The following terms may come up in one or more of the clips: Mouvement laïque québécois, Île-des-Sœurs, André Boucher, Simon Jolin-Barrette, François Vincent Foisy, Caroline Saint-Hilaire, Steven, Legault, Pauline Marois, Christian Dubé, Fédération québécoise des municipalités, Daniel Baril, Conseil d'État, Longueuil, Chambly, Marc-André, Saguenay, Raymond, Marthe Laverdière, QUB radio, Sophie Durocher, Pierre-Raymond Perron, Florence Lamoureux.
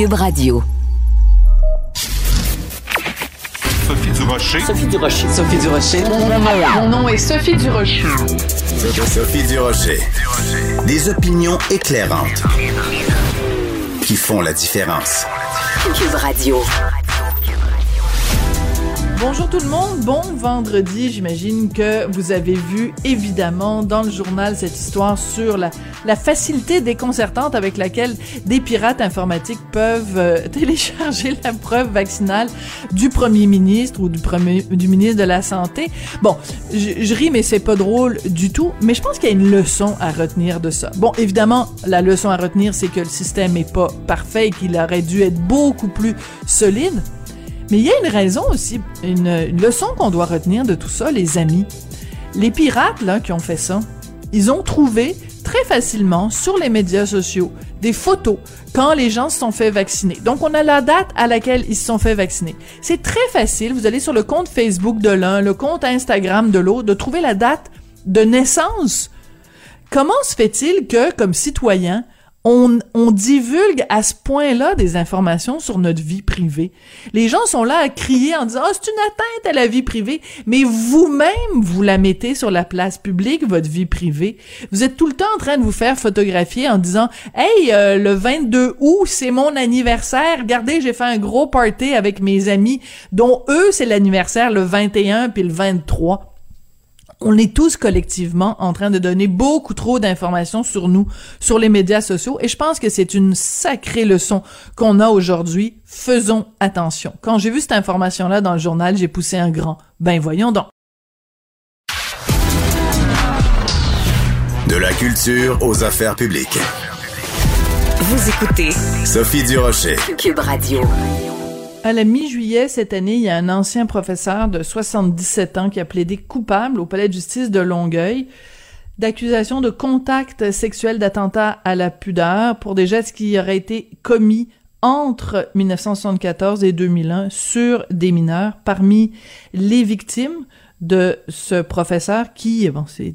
QUB radio. Sophie Durocher. Sophie Durocher. Sophie Durocher. Mon nom est Sophie Durocher. Sophie Durocher. Des opinions éclairantes qui font la différence. QUB radio. Bonjour tout le monde, bon vendredi. J'imagine que vous avez vu évidemment dans le journal cette histoire sur la facilité déconcertante avec laquelle des pirates informatiques peuvent télécharger la preuve vaccinale du premier ministre ou du ministre de la Santé. Bon, je ris, mais c'est pas drôle du tout, mais je pense qu'il y a une leçon à retenir de ça. Bon, évidemment, la leçon à retenir, c'est que le système est pas parfait et qu'il aurait dû être beaucoup plus solide. Mais il y a une raison aussi, une leçon qu'on doit retenir de tout ça, les amis. Les pirates, là, qui ont fait ça, ils ont trouvé très facilement sur les médias sociaux des photos quand les gens se sont fait vacciner. Donc, on a la date à laquelle ils se sont fait vacciner. C'est très facile, vous allez sur le compte Facebook de l'un, le compte Instagram de l'autre, de trouver la date de naissance. Comment se fait-il que, comme citoyen, on divulgue à ce point-là des informations sur notre vie privée? Les gens sont là à crier en disant « Ah, c'est une atteinte à la vie privée », mais vous-même, vous la mettez sur la place publique, votre vie privée. Vous êtes tout le temps en train de vous faire photographier en disant « Hey, le 22 août, c'est mon anniversaire. Regardez, j'ai fait un gros party avec mes amis, dont eux, c'est l'anniversaire le 21 puis le 23. » On est tous collectivement en train de donner beaucoup trop d'informations sur nous, sur les médias sociaux, et je pense que c'est une sacrée leçon qu'on a aujourd'hui. Faisons attention. Quand j'ai vu cette information-là dans le journal, j'ai poussé un grand « Ben voyons donc ». De la culture aux affaires publiques. Vous écoutez Sophie Durocher, QUB radio. À la mi-juillet cette année, il y a un ancien professeur de 77 ans qui a plaidé coupable au palais de justice de Longueuil d'accusation de contact sexuel, d'attentat à la pudeur pour des gestes qui auraient été commis entre 1974 et 2001 sur des mineurs. Parmi les victimes de ce professeur qui, bon, c'est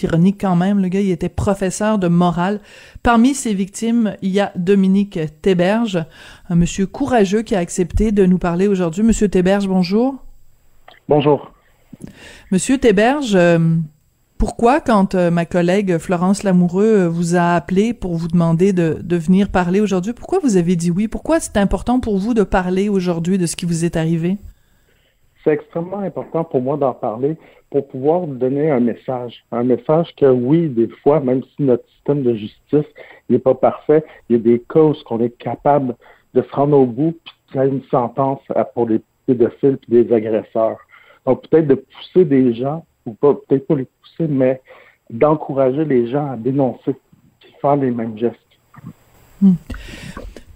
ironique quand même, le gars, il était professeur de morale. Parmi ses victimes, il y a Dominique Théberge, un monsieur courageux qui a accepté de nous parler aujourd'hui. Monsieur Théberge, bonjour. Bonjour. Monsieur Théberge, pourquoi, quand ma collègue Florence Lamoureux vous a appelé pour vous demander de venir parler aujourd'hui, pourquoi vous avez dit oui? Pourquoi c'est important pour vous de parler aujourd'hui de ce qui vous est arrivé? C'est extrêmement important pour moi d'en parler pour pouvoir donner un message que oui, des fois, même si notre système de justice n'est pas parfait, il y a des causes qu'on est capable de se rendre au bout puis qu'il y a une sentence pour les pédophiles et des agresseurs. Donc peut-être de pousser des gens, ou pas, peut-être pas les pousser, mais d'encourager les gens à dénoncer et faire les mêmes gestes. Mmh.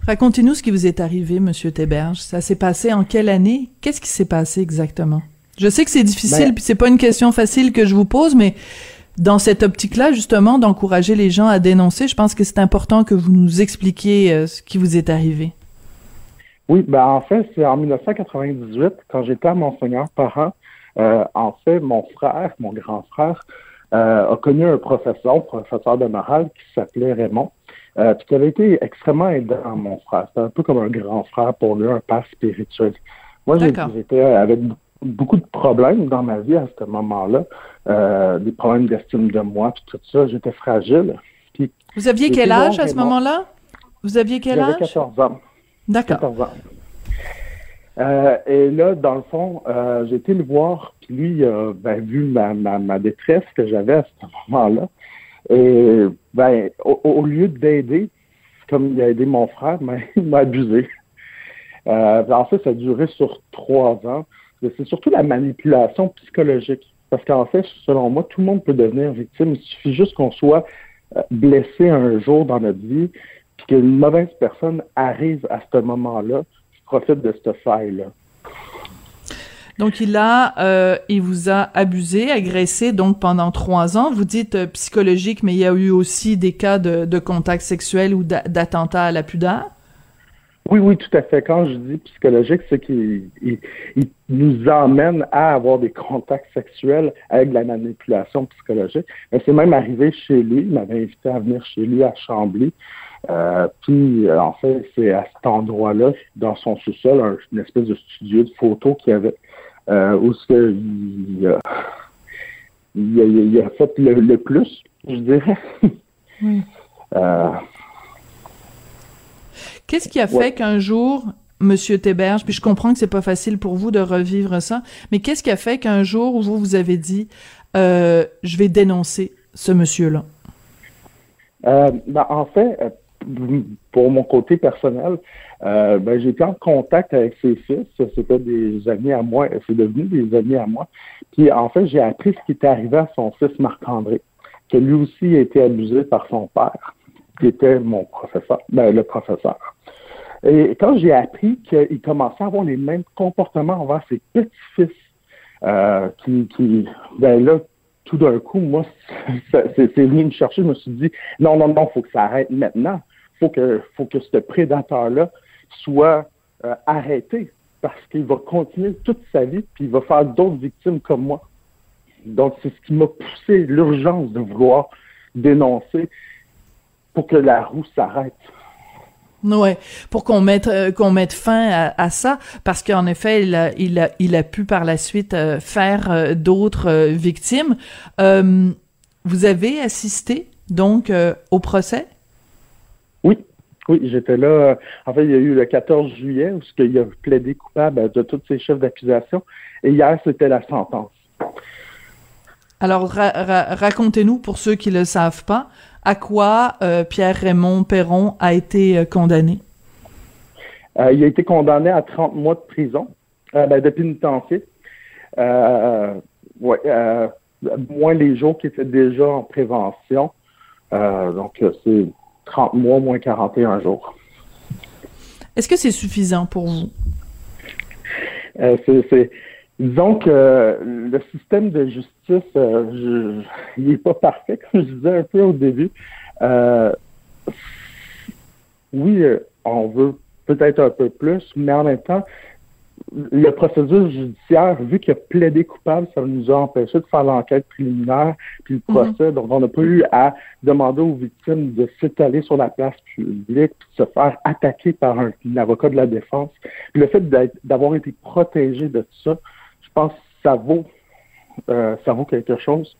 Racontez-nous ce qui vous est arrivé, M. Théberge. Ça s'est passé en quelle année? Qu'est-ce qui s'est passé exactement? Je sais que c'est difficile, puis c'est pas une question facile que je vous pose, mais dans cette optique-là, justement, d'encourager les gens à dénoncer, je pense que c'est important que vous nous expliquiez ce qui vous est arrivé. Oui, ben en fait, c'est en 1998, quand j'étais à Monseigneur-Parent, en fait, mon grand frère, a connu un professeur de morale qui s'appelait Raymond, qui avait été extrêmement aidant à mon frère. C'était un peu comme un grand frère pour lui, un père spirituel. Moi, j'étais avec beaucoup de problèmes dans ma vie à ce moment-là, des problèmes d'estime de moi, puis tout ça, j'étais fragile. Puis, vous aviez quel âge à ce moment-là? Vous aviez quel âge? J'avais 14 ans. D'accord. 14 ans. Et là, dans le fond, j'ai été le voir, puis lui, vu ma détresse que j'avais à ce moment-là, et au lieu d'aider, comme il a aidé mon frère, il m'a abusé. En fait, ça a duré sur 3 ans. C'est surtout la manipulation psychologique. Parce qu'en fait, selon moi, tout le monde peut devenir victime. Il suffit juste qu'on soit blessé un jour dans notre vie, puis qu'une mauvaise personne arrive à ce moment-là, qui profite de cette faille-là. Donc, il vous a abusé, agressé, donc pendant 3 ans. Vous dites psychologique, mais il y a eu aussi des cas de contact sexuel ou d'attentat à la pudeur? Oui, tout à fait. Quand je dis psychologique, c'est qu'il nous emmène à avoir des contacts sexuels avec de la manipulation psychologique. Mais c'est même arrivé chez lui. Il m'avait invité à venir chez lui à Chambly. Puis, en fait, c'est à cet endroit-là, dans son sous-sol, une espèce de studio de photos qu'il y avait, où il a fait le plus, je dirais. Oui. Qu'est-ce qui a fait qu'un jour, Monsieur Théberge, puis je comprends que c'est pas facile pour vous de revivre ça, mais qu'est-ce qui a fait qu'un jour, vous vous avez dit, je vais dénoncer ce monsieur-là? En fait, pour mon côté personnel, j'étais en contact avec ses fils, c'était des amis à moi, c'est devenu des amis à moi, puis en fait, j'ai appris ce qui était arrivé à son fils Marc-André, que lui aussi a été abusé par son père, qui était mon professeur, le professeur. Et quand j'ai appris qu'il commençait à avoir les mêmes comportements envers ses petits-fils, là, tout d'un coup, moi, c'est venu me chercher, je me suis dit, non, faut que ça arrête maintenant. Faut que ce prédateur-là soit arrêté, parce qu'il va continuer toute sa vie, puis il va faire d'autres victimes comme moi. Donc, c'est ce qui m'a poussé, l'urgence de vouloir dénoncer pour que la roue s'arrête. Ouais, pour qu'on mette fin à ça, parce qu'en effet, il a pu par la suite faire d'autres victimes. Vous avez assisté donc au procès? Oui, j'étais là. En fait, il y a eu le 14 juillet où il a plaidé coupable de tous ses chefs d'accusation, et hier c'était la sentence. Alors, racontez-nous, pour ceux qui ne le savent pas, à quoi Pierre-Raymond Perron a été condamné? Il a été condamné à 30 mois de prison, de pénitencier, moins les jours qui étaient déjà en prévention. Donc, c'est 30 mois moins 41 jours. Est-ce que c'est suffisant pour vous? Disons que le système de justice, il n'est pas parfait, comme je disais un peu au début. On veut peut-être un peu plus, mais en même temps, la procédure judiciaire, vu qu'il a plaidé coupable, ça nous a empêché de faire l'enquête préliminaire puis le procès. Donc, on n'a pas eu à demander aux victimes de s'étaler sur la place publique puis de se faire attaquer par un avocat de la défense. Puis le fait d'avoir été protégé de tout ça, je pense que ça vaut quelque chose.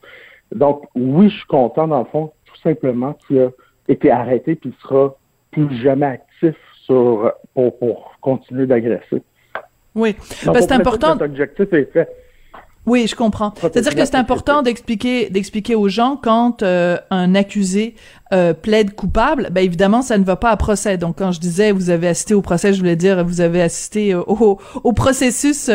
Donc, oui, je suis content, dans le fond, tout simplement, qu'il a été arrêté puis il sera plus jamais actif pour continuer d'agresser. Oui, parce que c'est important. L'objectif est fait. Oui, je comprends. C'est-à-dire que c'est important d'expliquer aux gens quand un accusé plaide coupable, ben évidemment ça ne va pas à procès. Donc quand je disais vous avez assisté au procès, je voulais dire vous avez assisté au processus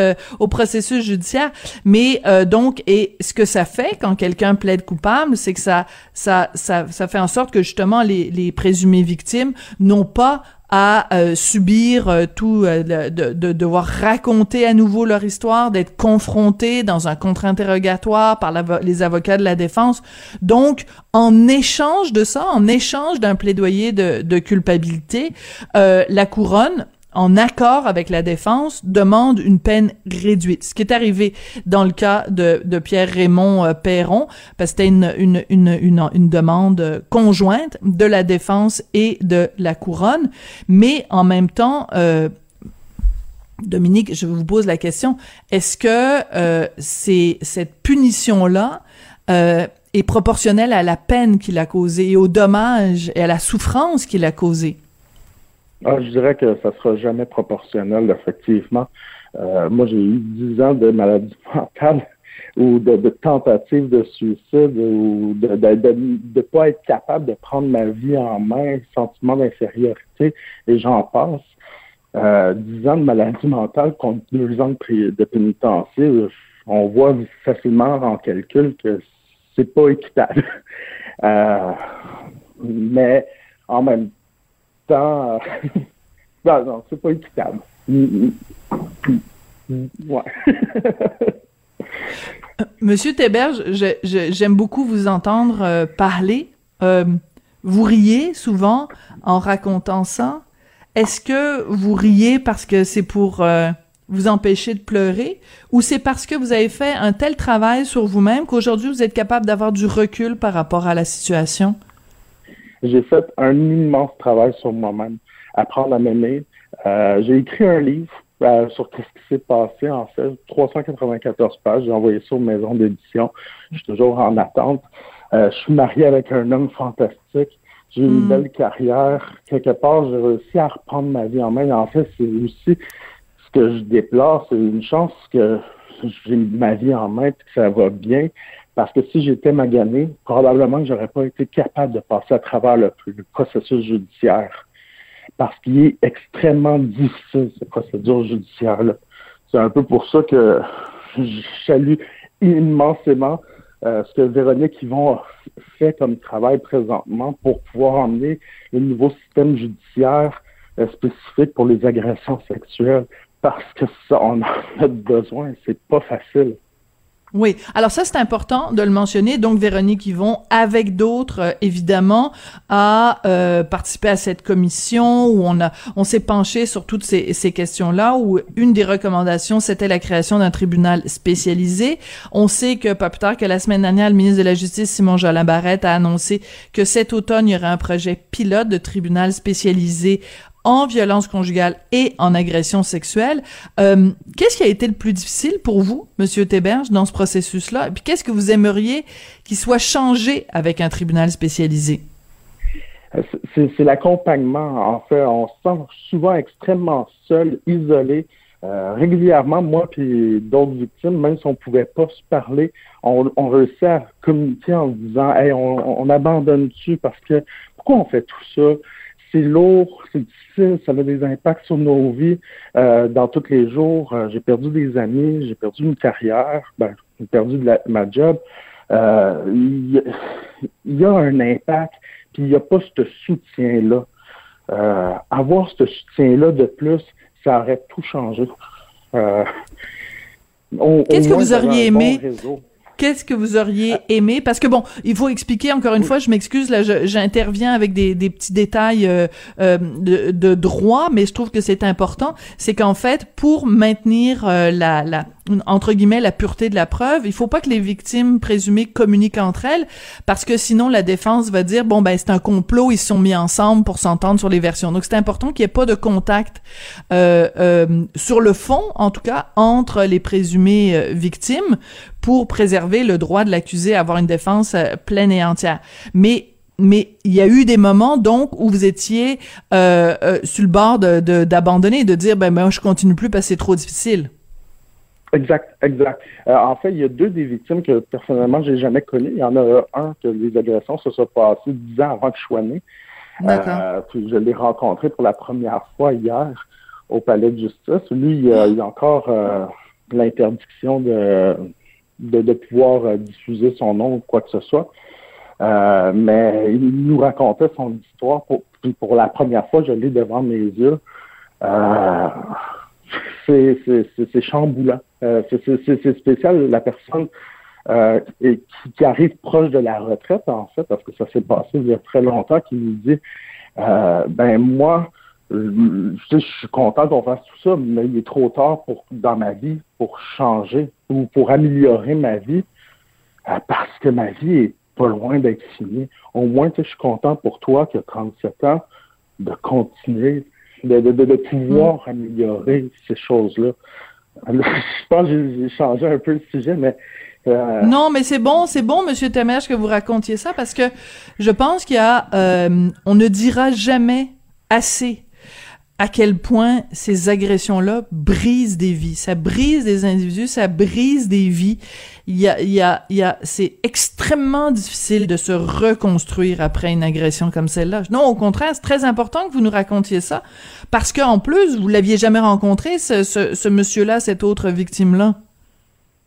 judiciaire. Mais donc, et ce que ça fait quand quelqu'un plaide coupable, c'est que ça fait en sorte que justement les présumées victimes n'ont pas à subir de devoir raconter à nouveau leur histoire, d'être confronté dans un contre-interrogatoire par les avocats de la défense. Donc, en échange de ça, en échange d'un plaidoyer de culpabilité, la couronne, en accord avec la défense, demande une peine réduite. Ce qui est arrivé dans le cas de Pierre-Raymond Perron, parce que c'était une demande conjointe de la défense et de la couronne, mais en même temps, Dominique, je vous pose la question, est-ce que cette punition-là est proportionnelle à la peine qu'il a causée et aux dommages et à la souffrance qu'il a causée? Je dirais que ça sera jamais proportionnel, effectivement. Moi, j'ai eu 10 ans de maladie mentale ou de tentative de suicide ou de pas être capable de prendre ma vie en main, sentiment d'infériorité, et j'en passe. 10 ans de maladie mentale contre 2 ans de pénitencier, on voit facilement en calcul que c'est pas équitable. Mais en même temps, non, c'est pas équitable. Ouais. Monsieur Théberge, j'aime beaucoup vous entendre parler. Vous riez souvent en racontant ça. Est-ce que vous riez parce que c'est pour vous empêcher de pleurer, ou c'est parce que vous avez fait un tel travail sur vous-même qu'aujourd'hui vous êtes capable d'avoir du recul par rapport à la situation? J'ai fait un immense travail sur moi-même, apprendre à m'aimer. J'ai écrit un livre sur ce qui s'est passé, en fait, 394 pages. J'ai envoyé ça aux maisons d'édition. Je suis toujours en attente. Je suis marié avec un homme fantastique. J'ai une belle carrière. Quelque part, j'ai réussi à reprendre ma vie en main. En fait, c'est aussi ce que je déplore. C'est une chance que j'ai ma vie en main et que ça va bien. Parce que si j'étais magané, probablement que j'aurais pas été capable de passer à travers le processus judiciaire. Parce qu'il est extrêmement difficile, cette procédure judiciaire-là. C'est un peu pour ça que je salue immensément ce que Véronique Hivon a fait comme travail présentement pour pouvoir emmener le nouveau système judiciaire spécifique pour les agressions sexuelles, parce que ça, on en a besoin, c'est pas facile. Oui. Alors ça, c'est important de le mentionner. Donc, Véronique Hivon, avec d'autres, évidemment, a participé à cette commission où on s'est penché sur toutes ces questions-là, où une des recommandations, c'était la création d'un tribunal spécialisé. On sait que, pas plus tard que la semaine dernière, le ministre de la Justice, Simon Jolin-Barrette, a annoncé que cet automne, il y aurait un projet pilote de tribunal spécialisé en violence conjugale et en agression sexuelle. Qu'est-ce qui a été le plus difficile pour vous, Monsieur Théberge, dans ce processus-là? Et puis, qu'est-ce que vous aimeriez qu'il soit changé avec un tribunal spécialisé? C'est l'accompagnement. En fait, on se sent souvent extrêmement seul, isolé. Régulièrement, moi puis d'autres victimes, même si on pouvait pas se parler, on réussit à communiquer en disant « Hey, on abandonne-tu? Parce que pourquoi on fait tout ça? » C'est lourd, c'est difficile, ça a des impacts sur nos vies dans tous les jours. J'ai perdu des amis, j'ai perdu une carrière, j'ai perdu ma job. Il y a un impact, puis il n'y a pas ce soutien-là. Avoir ce soutien-là de plus, ça aurait tout changé. Qu'est-ce que vous auriez aimé? Qu'est-ce que vous auriez aimé? Parce que bon, il faut expliquer encore une fois, je m'excuse, là, j'interviens avec des petits détails de droit, mais je trouve que c'est important. C'est qu'en fait, pour maintenir la entre guillemets, la pureté de la preuve, il faut pas que les victimes présumées communiquent entre elles, parce que sinon la défense va dire, bon, ben c'est un complot, ils se sont mis ensemble pour s'entendre sur les versions. Donc c'est important qu'il y ait pas de contact sur le fond, en tout cas, entre les présumées victimes, pour préserver le droit de l'accusé à avoir une défense pleine et entière. Mais il y a eu des moments, donc, où vous étiez sur le bord d'abandonner, de dire, ben moi, je continue plus parce que c'est trop difficile. Exact. En fait, il y a deux des victimes que, personnellement, j'ai jamais connues. Il y en a un que les agressions se sont passées 10 ans avant que je sois né. D'accord. Puis je l'ai rencontré pour la première fois hier au palais de justice. Lui, il a encore l'interdiction de pouvoir diffuser son nom ou quoi que ce soit. Mais il nous racontait son histoire. Pour la première fois, je l'ai devant mes yeux. C'est chamboulant. C'est spécial. La personne qui arrive proche de la retraite, en fait, parce que ça s'est passé il y a très longtemps, qui nous dit ben moi, je suis content qu'on fasse tout ça, mais il est trop tard dans ma vie pour changer ou pour améliorer ma vie, parce que ma vie est pas loin d'être finie. Au moins, je suis content pour toi qui a 37 ans de continuer. De pouvoir améliorer ces choses-là. Alors, je pense que j'ai changé un peu le sujet, mais... Non, mais c'est bon, Monsieur Théberge, que vous racontiez ça, parce que je pense qu'il y a... on ne dira jamais assez à quel point ces agressions-là brisent des vies. Ça brise des individus, ça brise des vies. C'est extrêmement difficile de se reconstruire après une agression comme celle-là. Non, au contraire, c'est très important que vous nous racontiez ça, parce qu'en plus, vous l'aviez jamais rencontré, ce monsieur-là, cette autre victime-là.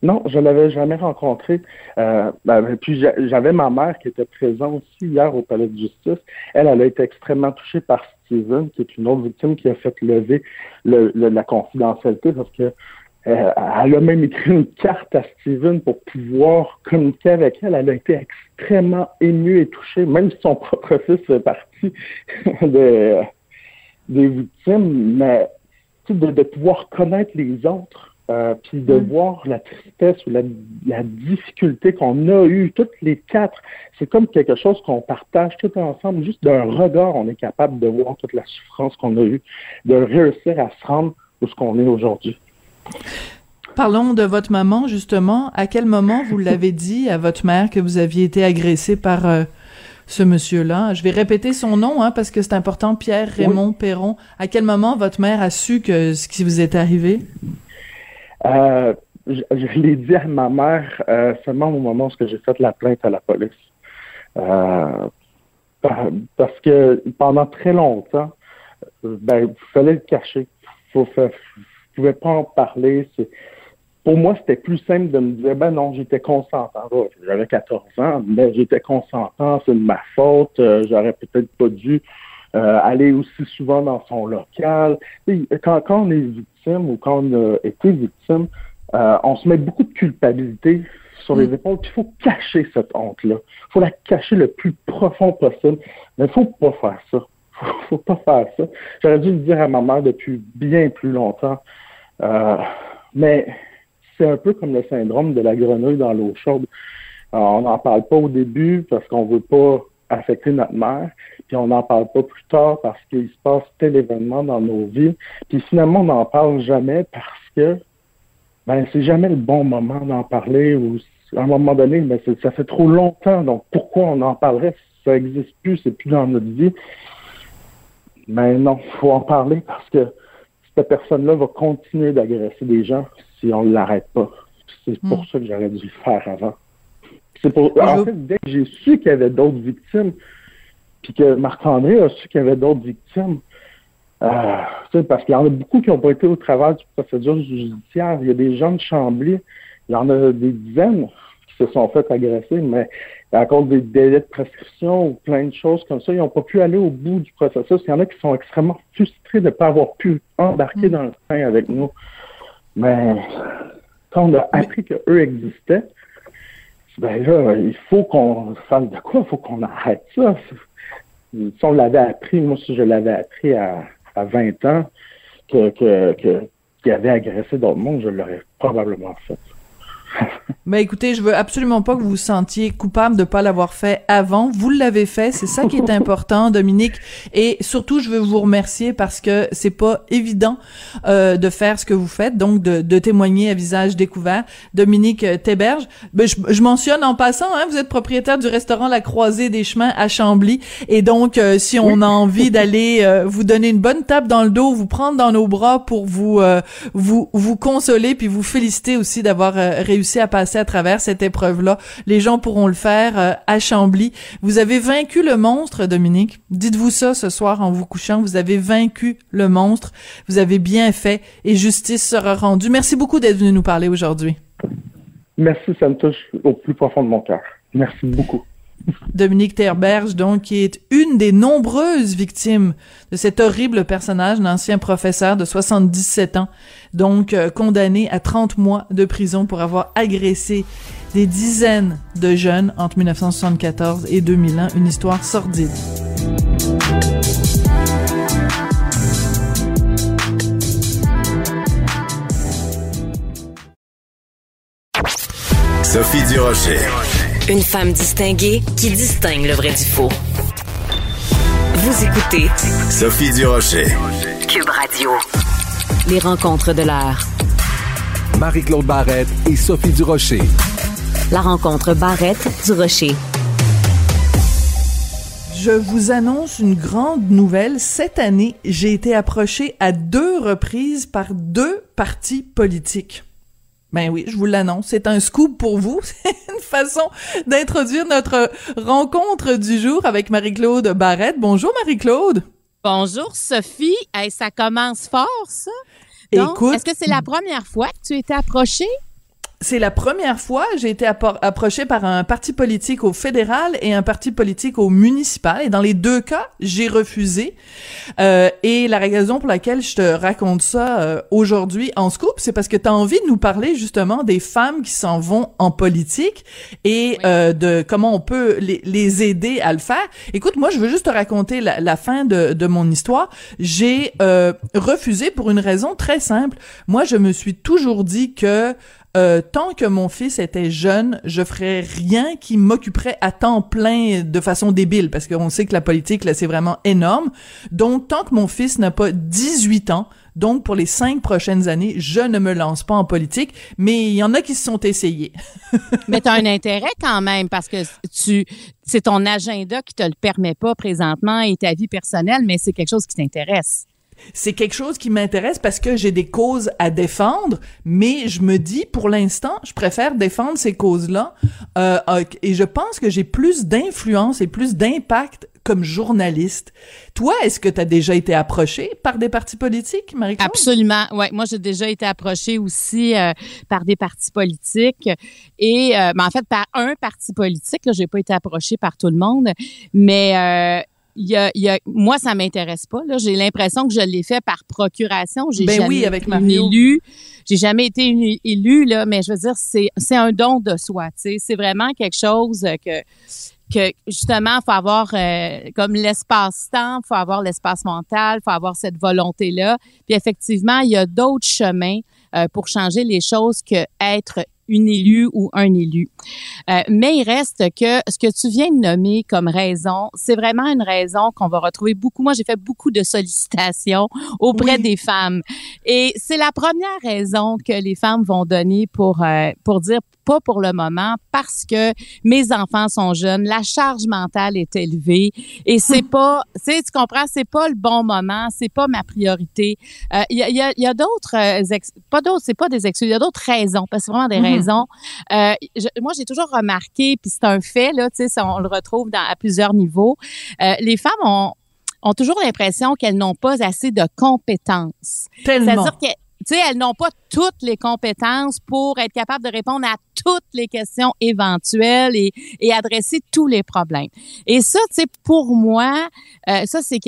Non, je l'avais jamais rencontré. Puis j'avais ma mère qui était présente aussi hier au palais de justice. Elle a été extrêmement touchée par Steven, qui est une autre victime qui a fait lever la confidentialité, parce que elle a même écrit une carte à Steven pour pouvoir communiquer avec elle. Elle a été extrêmement émue et touchée, même si son propre fils fait partie des victimes, mais de pouvoir connaître les autres. Puis de voir la tristesse ou la difficulté qu'on a eue, toutes les quatre, c'est comme quelque chose qu'on partage tout ensemble. Juste d'un regard, on est capable de voir toute la souffrance qu'on a eue, de réussir à se rendre où ce qu'on est aujourd'hui. Parlons de votre maman, justement. À quel moment vous l'avez dit à votre mère que vous aviez été agressée par ce monsieur-là? Je vais répéter son nom, hein, parce que c'est important, Pierre-Raymond Perron. À quel moment votre mère a su que ce qui vous est arrivé? Je l'ai dit à ma mère seulement au moment où j'ai fait la plainte à la police. Parce que pendant très longtemps, il fallait le cacher. Je pouvais pas en parler. Pour moi, c'était plus simple de me dire, non, j'étais consentant. J'avais 14 ans, mais j'étais consentant, c'est de ma faute, j'aurais peut-être pas dû aller aussi souvent dans son local. Quand on est victime ou quand on a été victime, on se met beaucoup de culpabilité sur les épaules. Il faut cacher cette honte-là. Il faut la cacher le plus profond possible. Mais il faut pas faire ça. Faut pas faire ça. J'aurais dû le dire à ma mère depuis bien plus longtemps. Mais c'est un peu comme le syndrome de la grenouille dans l'eau chaude. On n'en parle pas au début parce qu'on veut pas affecter notre mère, puis on n'en parle pas plus tard parce qu'il se passe tel événement dans nos vies, puis finalement on n'en parle jamais parce que c'est jamais le bon moment d'en parler, ou à un moment donné ça fait trop longtemps, donc pourquoi on en parlerait si ça n'existe plus, c'est plus dans notre vie? Mais non, il faut en parler parce que cette personne-là va continuer d'agresser des gens si on ne l'arrête pas. C'est pour ça que j'aurais dû le faire avant. En fait, dès que j'ai su qu'il y avait d'autres victimes, puis que Marc-André a su qu'il y avait d'autres victimes, parce qu'il y en a beaucoup qui n'ont pas été au travers du procédure judiciaire. Il y a des gens de Chambly, il y en a des dizaines qui se sont fait agresser, mais à cause des délais de prescription ou plein de choses comme ça, ils n'ont pas pu aller au bout du processus. Il y en a qui sont extrêmement frustrés de ne pas avoir pu embarquer dans le train avec nous. Mais quand on a appris qu'eux existaient, là, il faut qu'on fasse de quoi? Il faut qu'on arrête ça. Si on l'avait appris, moi, si je l'avais appris à 20 ans, qu'il avait agressé d'autres mondes, je l'aurais probablement fait. Ben écoutez, je veux absolument pas que vous vous sentiez coupable de pas l'avoir fait avant. Vous l'avez fait, c'est ça qui est important, Dominique. Et surtout, je veux vous remercier parce que c'est pas évident de faire ce que vous faites, donc de témoigner à visage découvert. Dominique Théberge, je mentionne en passant, vous êtes propriétaire du restaurant La Croisée des Chemins à Chambly. Et donc, si on a envie d'aller vous donner une bonne tape dans le dos, vous prendre dans nos bras pour vous consoler, puis vous féliciter aussi d'avoir réussi à passer à travers cette épreuve-là. Les gens pourront le faire à Chambly. Vous avez vaincu le monstre, Dominique. Dites-vous ça ce soir en vous couchant. Vous avez vaincu le monstre. Vous avez bien fait et justice sera rendue. Merci beaucoup d'être venu nous parler aujourd'hui. Merci, ça me touche au plus profond de mon cœur. Merci beaucoup. Dominique Théberge, donc, qui est une des nombreuses victimes de cet horrible personnage, un ancien professeur de 77 ans, donc condamné à 30 mois de prison pour avoir agressé des dizaines de jeunes entre 1974 et 2001, une histoire sordide. Sophie Durocher. Une femme distinguée qui distingue le vrai du faux. Vous écoutez Sophie Durocher. QUB radio. Les rencontres de l'heure. Marie-Claude Barrette et Sophie Durocher. La rencontre Barrette-Durocher. Je vous annonce une grande nouvelle. Cette année, j'ai été approchée à 2 reprises par 2 partis politiques. Ben oui, je vous l'annonce, c'est un scoop pour vous. C'est une façon d'introduire notre rencontre du jour avec Marie-Claude Barrette. Bonjour Marie-Claude. Bonjour Sophie. Hey, ça commence fort ça. Donc, écoute, est-ce que c'est la première fois que tu étais approchée? c'est la première fois j'ai été approchée par un parti politique au fédéral et un parti politique au municipal. Et dans les deux cas, j'ai refusé. Et la raison pour laquelle je te raconte ça aujourd'hui en scoop, c'est parce que tu as envie de nous parler justement des femmes qui s'en vont en politique et de comment on peut les aider à le faire. Écoute, moi, je veux juste te raconter la fin de mon histoire. J'ai refusé pour une raison très simple. Moi, je me suis toujours dit que tant que mon fils était jeune, je ferais rien qui m'occuperait à temps plein de façon débile, parce qu'on sait que la politique, là, c'est vraiment énorme. Donc, tant que mon fils n'a pas 18 ans, donc pour les 5 prochaines années, je ne me lance pas en politique, mais il y en a qui se sont essayés. Mais t'as un intérêt quand même, parce que c'est ton agenda qui te le permet pas présentement et ta vie personnelle, mais c'est quelque chose qui t'intéresse. C'est quelque chose qui m'intéresse parce que j'ai des causes à défendre, mais je me dis, pour l'instant, je préfère défendre ces causes-là, et je pense que j'ai plus d'influence et plus d'impact comme journaliste. Toi, est-ce que tu as déjà été approchée par des partis politiques, Marie-Claude? Absolument, ouais. Moi, j'ai déjà été approchée aussi par des partis politiques et, mais en fait, par un parti politique. Là, j'ai pas été approchée par tout le monde, mais moi, ça m'intéresse pas. Là, j'ai l'impression que je l'ai fait par procuration. J'ai jamais été une élue là, mais je veux dire, c'est un don de soi. Tu sais, c'est vraiment quelque chose que justement, faut avoir comme l'espace-temps, faut avoir l'espace mental, faut avoir cette volonté-là. Puis effectivement, il y a d'autres chemins pour changer les choses que être une élue ou un élu. Mais il reste que ce que tu viens de nommer comme raison, c'est vraiment une raison qu'on va retrouver beaucoup. Moi, j'ai fait beaucoup de sollicitations auprès des femmes. Et c'est la première raison que les femmes vont donner pour dire pas pour le moment parce que mes enfants sont jeunes, la charge mentale est élevée et c'est pas, tu comprends, c'est pas le bon moment, c'est pas ma priorité. Il y a d'autres, pas d'autres, c'est pas des excuses, il y a d'autres raisons, parce que c'est vraiment des raisons. Moi, j'ai toujours remarqué, puis c'est un fait là, tu sais, on le retrouve à plusieurs niveaux. Les femmes ont toujours l'impression qu'elles n'ont pas assez de compétences. Tellement. C'est-à-dire que tu sais, elles n'ont pas toutes les compétences pour être capables de répondre à toutes les questions éventuelles et adresser tous les problèmes. Et ça, tu sais, pour moi, ça, c'est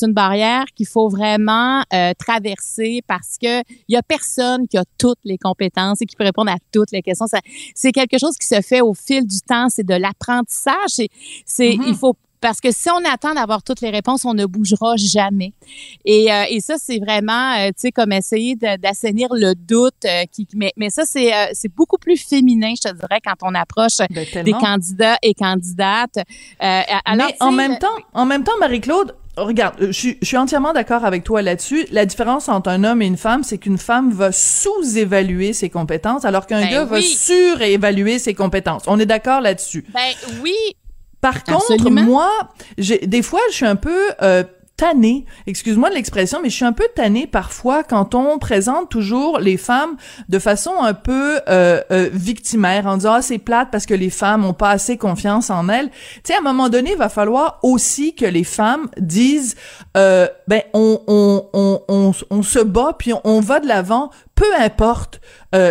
une barrière qu'il faut vraiment traverser parce que il y a personne qui a toutes les compétences et qui peut répondre à toutes les questions. C'est quelque chose qui se fait au fil du temps. C'est de l'apprentissage. Il faut... Parce que si on attend d'avoir toutes les réponses, on ne bougera jamais. Et ça, c'est vraiment, tu sais, comme essayer d'assainir le doute. Mais ça, c'est beaucoup plus féminin, je te dirais, quand on approche des candidats et candidates. Alors, mais en même temps, Marie-Claude, regarde, je suis entièrement d'accord avec toi là-dessus. La différence entre un homme et une femme, c'est qu'une femme va sous-évaluer ses compétences, alors qu'un gars va surévaluer ses compétences. On est d'accord là-dessus. Ben oui. Par contre, moi, des fois, je suis un peu tannée, excuse-moi de l'expression, mais je suis un peu tannée parfois quand on présente toujours les femmes de façon un peu victimaire, en disant « Ah, c'est plate parce que les femmes ont pas assez confiance en elles ». Tu sais, à un moment donné, il va falloir aussi que les femmes disent « Ben, on se bat, puis on va de l'avant ». Peu importe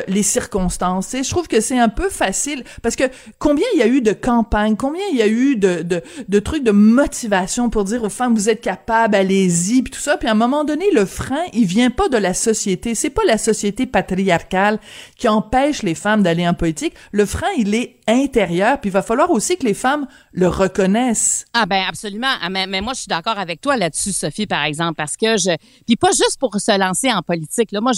les circonstances. Et je trouve que c'est un peu facile parce que combien il y a eu de campagnes, combien il y a eu de trucs de motivation pour dire aux femmes vous êtes capables, allez-y, puis tout ça. Puis à un moment donné, le frein, il vient pas de la société. C'est pas la société patriarcale qui empêche les femmes d'aller en politique. Le frein, il est intérieur. Puis il va falloir aussi que les femmes le reconnaissent. Ah ben absolument. Ah, mais moi je suis d'accord avec toi là-dessus, Sophie, par exemple, parce que puis pas juste pour se lancer en politique. Là, moi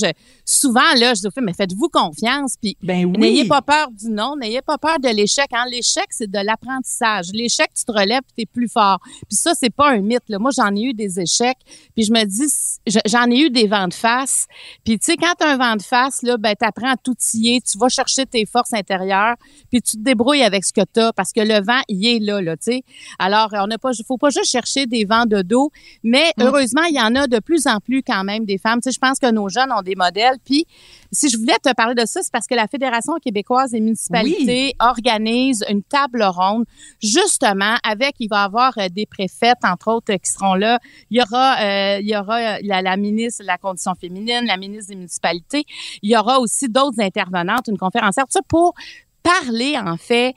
souvent, là, je dis aux filles, mais faites-vous confiance, puis n'ayez pas peur du non, n'ayez pas peur de l'échec. Hein? L'échec, c'est de l'apprentissage. L'échec, tu te relèves, puis t'es plus fort. Puis ça, c'est pas un mythe. Là. Moi, j'en ai eu des échecs, puis je me dis, j'en ai eu des vents de face. Puis tu sais, quand t'as un vent de face, là, ben, t'apprends à t'outiller, tu vas chercher tes forces intérieures, puis tu tu te débrouilles avec ce que tu as parce que le vent, il est là, là, tu sais. Alors, on n'a pas, faut pas juste chercher des vents de dos, mais heureusement, il y en a de plus en plus quand même des femmes. Tu sais, je pense que nos jeunes ont des modèles. Puis, si je voulais te parler de ça, c'est parce que la Fédération québécoise des municipalités organise une table ronde, justement, avec, il va y avoir des préfètes, entre autres, qui seront là. Il y aura la ministre de la Condition féminine, la ministre des municipalités. Il y aura aussi d'autres intervenantes, une conférencière, tout ça pour parler, en fait,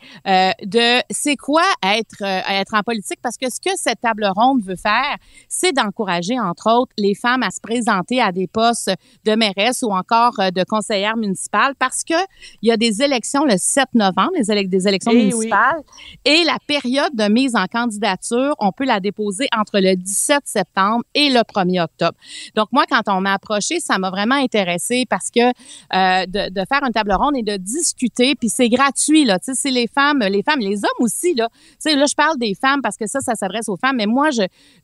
de c'est quoi être en politique, parce que ce que cette table ronde veut faire, c'est d'encourager, entre autres, les femmes à se présenter à des postes de mairesse ou encore de conseillère municipale, parce que il y a des élections le 7 novembre, des élections municipales, et la période de mise en candidature, on peut la déposer entre le 17 septembre et le 1er octobre. Donc, moi, quand on m'a approché, ça m'a vraiment intéressée, parce que de faire une table ronde et de discuter, puis c'est gratuit, là, tu sais, c'est les femmes, les hommes aussi, là, tu sais, là, je parle des femmes parce que ça s'adresse aux femmes, mais moi,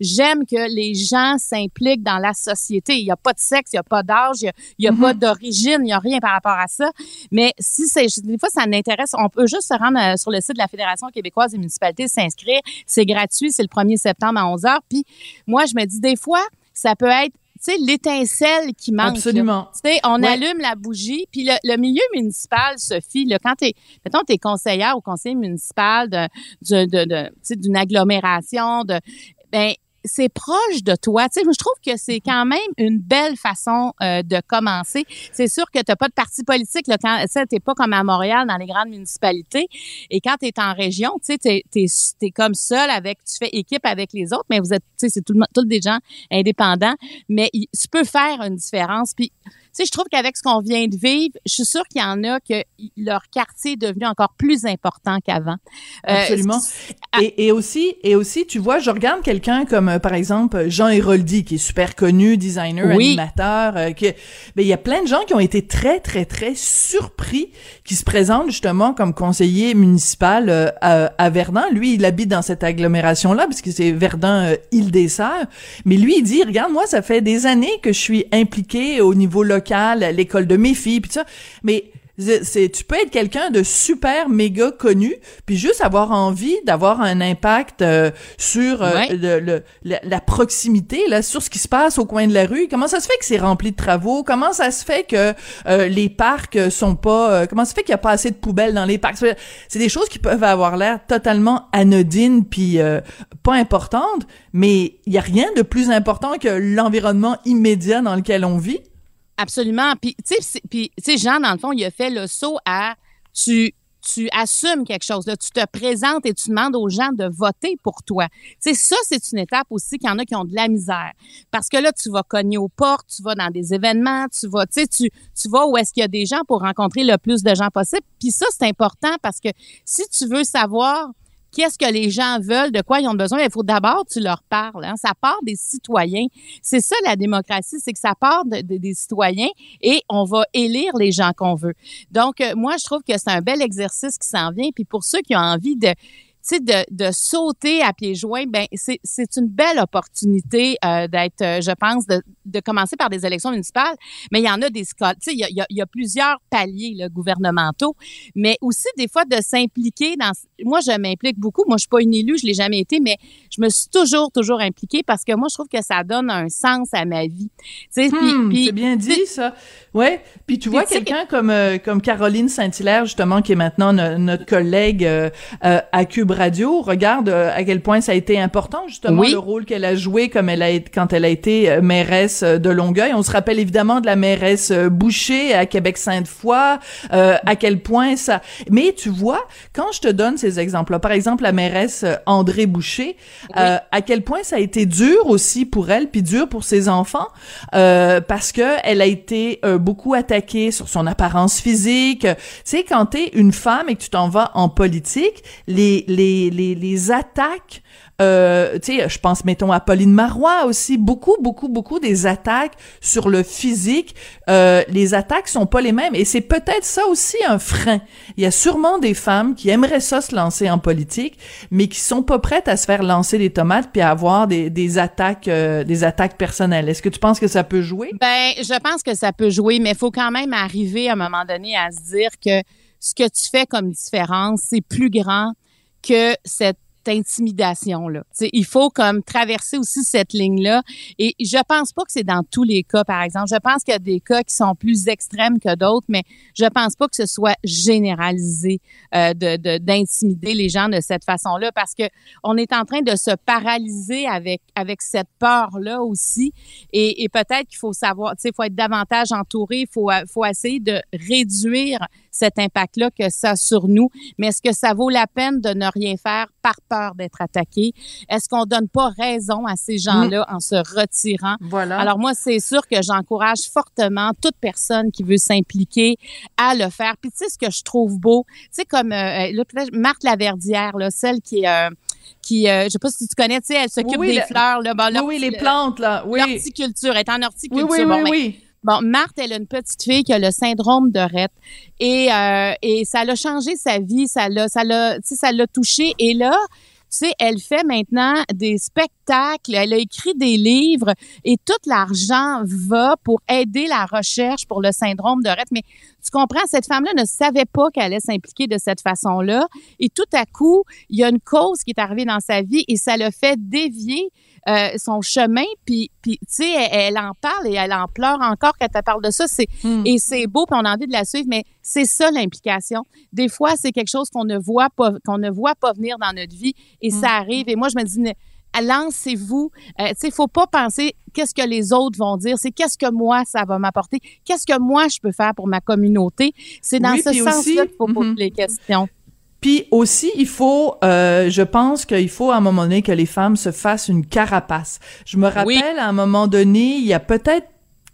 j'aime que les gens s'impliquent dans la société. Il n'y a pas de sexe, il n'y a pas d'âge, il n'y a pas d'origine, il n'y a rien par rapport à ça, mais si c'est, des fois, ça n'intéresse, on peut juste se rendre sur le site de la Fédération québécoise des municipalités, s'inscrire, c'est gratuit, c'est le 1er septembre à 11h, puis moi, je me dis, des fois, ça peut être, tu sais, l'étincelle qui manque. Absolument. Tu sais, on allume la bougie. Puis le milieu municipal, Sophie, là, quand t'es conseillère ou conseiller municipal d'une agglomération, c'est proche de toi. Tu sais, je trouve que c'est quand même une belle façon de commencer. C'est sûr que t'as pas de parti politique, là, quand, tu sais, t'es pas comme à Montréal dans les grandes municipalités. Et quand t'es en région, tu sais, t'es comme seul avec, tu fais équipe avec les autres, mais vous êtes, tu sais, c'est tout des gens indépendants. Mais tu peux faire une différence. Puis, tu sais, je trouve qu'avec ce qu'on vient de vivre, je suis sûre qu'il y en a que leur quartier est devenu encore plus important qu'avant. Absolument. Et aussi, tu vois, je regarde quelqu'un comme, par exemple, Jean Héroldi, qui est super connu, designer, animateur. Il y a plein de gens qui ont été très, très, très surpris, qui se présentent justement comme conseiller municipal à Verdun. Lui, il habite dans cette agglomération-là, puisque c'est Verdun, Île-des-Sœurs. Mais lui, il dit, regarde, moi, ça fait des années que je suis impliqué au niveau local, l'école de mes filles, puis ça. Mais tu peux être quelqu'un de super méga connu, puis juste avoir envie d'avoir un impact sur la proximité, là, sur ce qui se passe au coin de la rue. Comment ça se fait que c'est rempli de travaux? Comment ça se fait que les parcs sont pas... comment ça se fait qu'il n'y a pas assez de poubelles dans les parcs? C'est des choses qui peuvent avoir l'air totalement anodines puis pas importantes, mais il n'y a rien de plus important que l'environnement immédiat dans lequel on vit. Absolument. Puis, tu sais, Jean, dans le fond, il a fait le saut à tu assumes quelque chose, là, tu te présentes et tu demandes aux gens de voter pour toi. Tu sais, ça, c'est une étape aussi qu'il y en a qui ont de la misère. Parce que là, tu vas cogner aux portes, tu vas dans des événements, tu vas où est-ce qu'il y a des gens pour rencontrer le plus de gens possible. Puis ça, c'est important parce que si tu veux savoir qu'est-ce que les gens veulent, de quoi ils ont besoin, il faut d'abord tu leur parles. Hein. Ça part des citoyens. C'est ça, la démocratie, c'est que ça part des citoyens et on va élire les gens qu'on veut. Donc, moi, je trouve que c'est un bel exercice qui s'en vient. Puis pour ceux qui ont envie de sauter à pieds joints, ben c'est une belle opportunité je pense, de commencer par des élections municipales, mais il y en a des scolaires, tu sais, il y a plusieurs paliers là, gouvernementaux, mais aussi des fois de s'impliquer dans... Moi, je m'implique beaucoup. Moi, je suis pas une élue, je l'ai jamais été, mais je me suis toujours impliquée parce que moi, je trouve que ça donne un sens à ma vie. Tu sais, c'est bien dit ça. Ouais. Puis tu vois quelqu'un comme Caroline Saint-Hilaire justement, qui est maintenant notre collègue à QUB radio. Regarde à quel point ça a été important justement le rôle qu'elle a joué quand elle a été mairesse de Longueuil. On se rappelle évidemment de la mairesse Boucher à Québec-Sainte-Foy. À quel point ça. Mais tu vois, quand je te donne ces exemples-là, par exemple la mairesse André Boucher, à quel point ça a été dur aussi pour elle, puis dur pour ses enfants, parce que elle a été beaucoup attaquée sur son apparence physique. Tu sais, quand t'es une femme et que tu t'en vas en politique, les attaques, tu sais, je pense, mettons, à Pauline Marois aussi, beaucoup des attaques sur le physique, les attaques sont pas les mêmes, et c'est peut-être ça aussi un frein. Il y a sûrement des femmes qui aimeraient ça se lancer en politique, mais qui sont pas prêtes à se faire lancer des tomates puis à avoir des attaques personnelles. Est-ce que tu penses que ça peut jouer? Ben, je pense que ça peut jouer, mais faut quand même arriver à un moment donné à se dire que ce que tu fais comme différence, c'est plus grand que cette intimidation-là. T'sais, il faut comme traverser aussi cette ligne-là. Et je pense pas que c'est dans tous les cas, par exemple. Je pense qu'il y a des cas qui sont plus extrêmes que d'autres, mais je pense pas que ce soit généralisé d'intimider les gens de cette façon-là, parce que on est en train de se paralyser avec cette peur-là aussi. Et peut-être qu'il faut savoir, il faut être davantage entouré, il faut essayer de réduire cet impact-là que ça a sur nous. Mais est-ce que ça vaut la peine de ne rien faire par peur d'être attaqué? Est-ce qu'on donne pas raison à ces gens-là en se retirant? Voilà. Alors moi, c'est sûr que j'encourage fortement toute personne qui veut s'impliquer à le faire. Puis tu sais ce que je trouve beau? Tu sais, comme Marthe Laverdière, là, celle qui est... je sais pas si tu connais, tu sais, elle s'occupe des fleurs. Là, bon, les plantes, là. Oui. L'horticulture, elle est en horticulture. Oui. Bon, Marthe, elle a une petite fille qui a le syndrome de Rett et ça l'a changé sa vie, ça l'a touchée. Et là, tu sais, elle fait maintenant des spectacles, elle a écrit des livres et tout l'argent va pour aider la recherche pour le syndrome de Rett. Mais tu comprends, cette femme-là ne savait pas qu'elle allait s'impliquer de cette façon-là. Et tout à coup, il y a une cause qui est arrivée dans sa vie et ça l'a fait dévier son chemin. Puis tu sais, elle en parle et elle en pleure encore quand elle parle de ça. Et c'est beau, puis on a envie de la suivre, mais c'est ça l'implication. Des fois, c'est quelque chose qu'on ne voit pas venir dans notre vie et ça arrive. Et moi, je me dis... lancez-vous. Tu sais, faut pas penser qu'est-ce que les autres vont dire, c'est qu'est-ce que moi, ça va m'apporter, qu'est-ce que moi, je peux faire pour ma communauté. C'est dans ce sens-là qu'il faut poser les questions. Puis aussi, il faut, je pense qu'il faut à un moment donné que les femmes se fassent une carapace. Je me rappelle, à un moment donné, il y a peut-être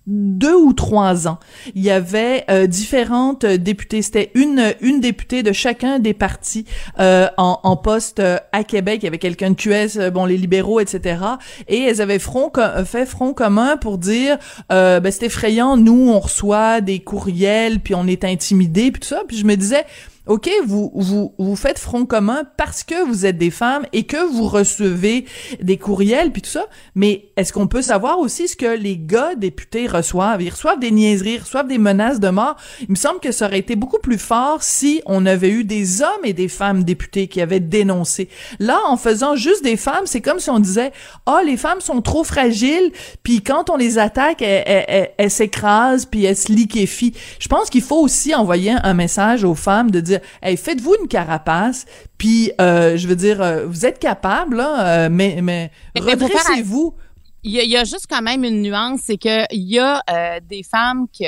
2 ou 3 ans, il y avait différentes députées, c'était une députée de chacun des partis en poste à Québec, il y avait quelqu'un de QS, bon, les libéraux, etc. Et elles avaient fait front commun pour dire ben c'est effrayant, nous on reçoit des courriels, puis on est intimidés, puis tout ça. Puis je me disais, OK, vous faites front commun parce que vous êtes des femmes et que vous recevez des courriels puis tout ça, mais est-ce qu'on peut savoir aussi ce que les gars députés reçoivent? Ils reçoivent des niaiseries, ils reçoivent des menaces de mort. Il me semble que ça aurait été beaucoup plus fort si on avait eu des hommes et des femmes députés qui avaient dénoncé. Là, en faisant juste des femmes, c'est comme si on disait « Ah, les femmes sont trop fragiles, puis quand on les attaque, elles s'écrasent, puis elles se liquéfient. » Je pense qu'il faut aussi envoyer un message aux femmes de dire: hey, faites-vous une carapace, puis je veux dire, vous êtes capable, là, mais redressez-vous. Il y a juste quand même une nuance, c'est qu'il y a des femmes qui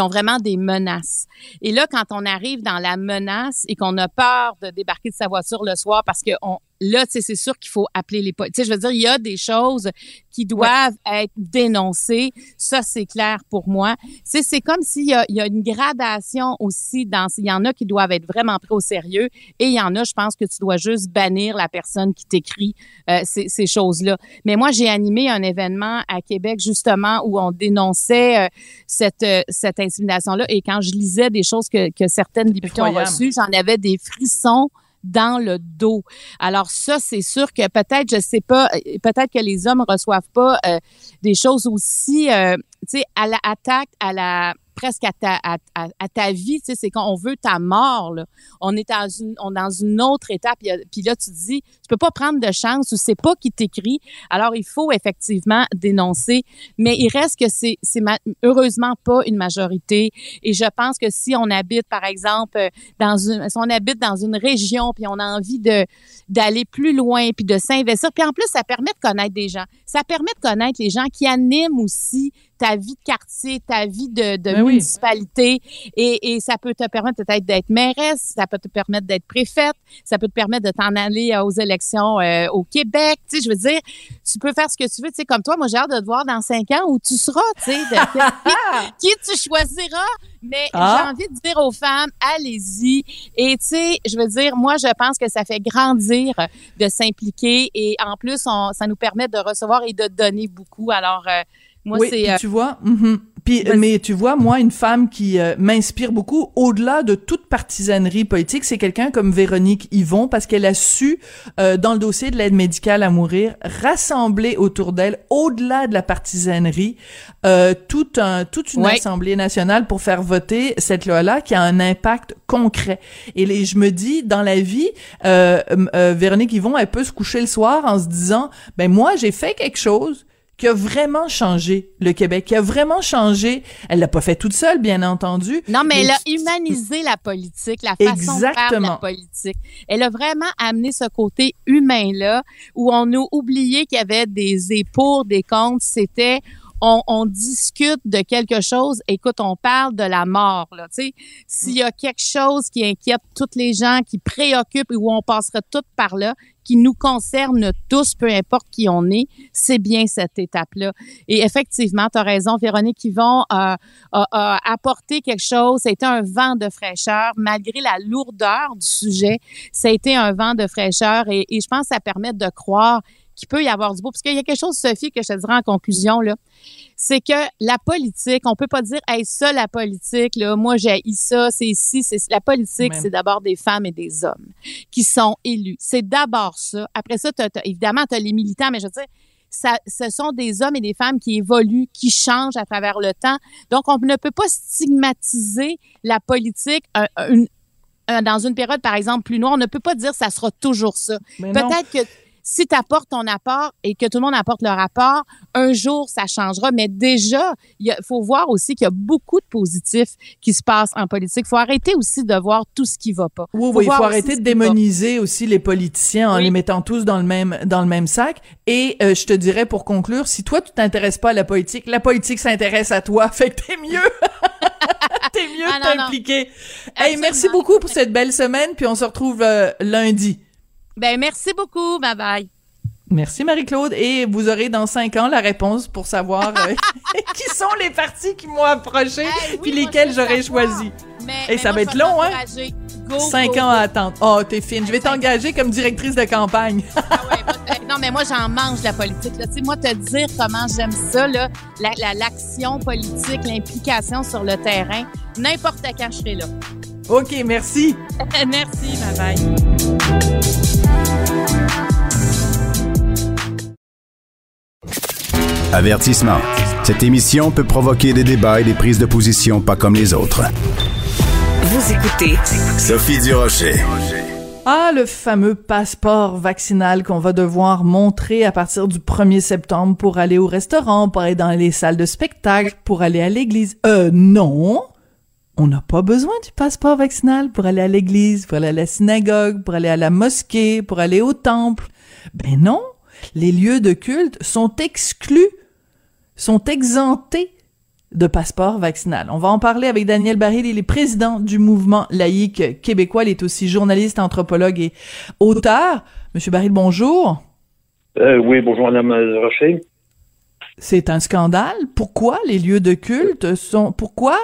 ont vraiment des menaces. Et là, quand on arrive dans la menace et qu'on a peur de débarquer de sa voiture le soir parce que là, tu sais, c'est sûr qu'il faut appeler les policiers. Tu sais, je veux dire, il y a des choses qui doivent être dénoncées. Ça, c'est clair pour moi. Tu sais, c'est comme s'il y a une gradation aussi dans... Il y en a qui doivent être vraiment pris au sérieux et il y en a, je pense, que tu dois juste bannir la personne qui t'écrit ces choses-là. Mais moi, j'ai animé un événement à Québec, justement, où on dénonçait cette intimidation-là. Et quand je lisais des choses que certaines députées ont reçues, j'en avais des frissons dans le dos. Alors ça, c'est sûr que peut-être, je sais pas, peut-être que les hommes reçoivent pas des choses aussi, tu sais, à l'attaque, presque à ta vie, tu sais, c'est qu'on veut ta mort, là. On est dans une autre étape, puis là, tu dis, tu peux pas prendre de chance, tu sais pas qui t'écrit, alors il faut effectivement dénoncer, mais il reste que c'est heureusement pas une majorité, et je pense que si on habite, par exemple, si on habite dans une région, puis on a envie d'aller plus loin, puis de s'investir, puis en plus, ça permet de connaître des gens, ça permet de connaître les gens qui animent aussi ta vie de quartier, ta vie de municipalité, et ça peut te permettre peut-être d'être mairesse, ça peut te permettre d'être préfète, ça peut te permettre de t'en aller aux élections au Québec, tu sais, je veux dire, tu peux faire ce que tu veux, tu sais, comme toi, moi j'ai hâte de te voir dans 5 ans où tu seras, tu sais, qui tu choisiras, mais j'ai envie de dire aux femmes, allez-y, et tu sais, je veux dire, moi je pense que ça fait grandir de s'impliquer, et en plus, ça nous permet de recevoir et de donner beaucoup, alors... Moi, c'est, tu vois, Puis, mais tu vois, moi, une femme qui m'inspire beaucoup, au-delà de toute partisanerie politique, c'est quelqu'un comme Véronique Hivon, parce qu'elle a su, dans le dossier de l'aide médicale à mourir, rassembler autour d'elle, au-delà de la partisanerie, toute une assemblée nationale pour faire voter cette loi-là qui a un impact concret. Et les, je me dis, dans la vie, Véronique Hivon, elle peut se coucher le soir en se disant, ben moi, j'ai fait quelque chose qui a vraiment changé le Québec, qui a vraiment changé. Elle l'a pas fait toute seule, bien entendu. Non, mais elle a humanisé la politique, la façon de faire la politique. Elle a vraiment amené ce côté humain-là où on a oublié qu'il y avait des pour, des contre. C'était... On discute de quelque chose. Écoute, on parle de la mort, là. Tu sais, s'il y a quelque chose qui inquiète toutes les gens, qui préoccupe et où on passerait toutes par là, qui nous concerne tous, peu importe qui on est. C'est bien cette étape-là. Et effectivement, tu as raison, Véronique Hivon a apporté quelque chose. Ça a été un vent de fraîcheur, malgré la lourdeur du sujet. Ça a été un vent de fraîcheur et je pense que ça permet de croire qu'il peut y avoir du beau. Parce qu'il y a quelque chose, Sophie, que je te dirais en conclusion, là, c'est que la politique, on peut pas dire « Hey, ça, la politique, là, moi, j'ai haï ça, c'est ici, c'est... » La politique, c'est d'abord des femmes et des hommes qui sont élus. C'est d'abord ça. Après ça, évidemment, tu as les militants, mais je veux dire, ce sont des hommes et des femmes qui évoluent, qui changent à travers le temps. Donc, on ne peut pas stigmatiser la politique, dans une période, par exemple, plus noire. On ne peut pas dire « ça sera toujours ça ». Peut-être que... Si tu apportes ton apport et que tout le monde apporte leur apport, un jour, ça changera. Mais déjà, il faut voir aussi qu'il y a beaucoup de positifs qui se passent en politique. Il faut arrêter aussi de voir tout ce qui va pas. Oui, oui, il faut arrêter de démoniser aussi les politiciens en les mettant tous dans le même sac. Et je te dirais, pour conclure, si toi, tu t'intéresses pas à la politique s'intéresse à toi, fait que t'es mieux... T'es mieux t'impliquer. Hey, merci beaucoup pour cette belle semaine, puis on se retrouve lundi. Ben, merci beaucoup. Bye bye. Merci, Marie-Claude. Et vous aurez dans 5 ans la réponse pour savoir qui sont les partis qui m'ont approché puis lesquels j'aurais choisi. Et ça va être long, hein? 5 ans à attendre. Oh, t'es fine. Je vais t'engager comme directrice de campagne. Non, mais moi, j'en mange de la politique. Tu sais, moi, te dire comment j'aime ça, là, l'action politique, l'implication sur le terrain, n'importe quand je serai là. OK, merci. Merci, bye bye. Avertissement. Cette émission peut provoquer des débats et des prises de position pas comme les autres. Vous écoutez Sophie Durocher. Ah, le fameux passeport vaccinal qu'on va devoir montrer à partir du 1er septembre pour aller au restaurant, pour aller dans les salles de spectacle, pour aller à l'église. Non! On n'a pas besoin du passeport vaccinal pour aller à l'église, pour aller à la synagogue, pour aller à la mosquée, pour aller au temple. Ben non, les lieux de culte sont exclus, sont exemptés de passeport vaccinal. On va en parler avec Daniel Baril, il est président du Mouvement laïque québécois, il est aussi journaliste, anthropologue et auteur. Monsieur Baril, bonjour. Oui, bonjour Madame Rocher. C'est un scandale. Pourquoi les lieux de culte pourquoi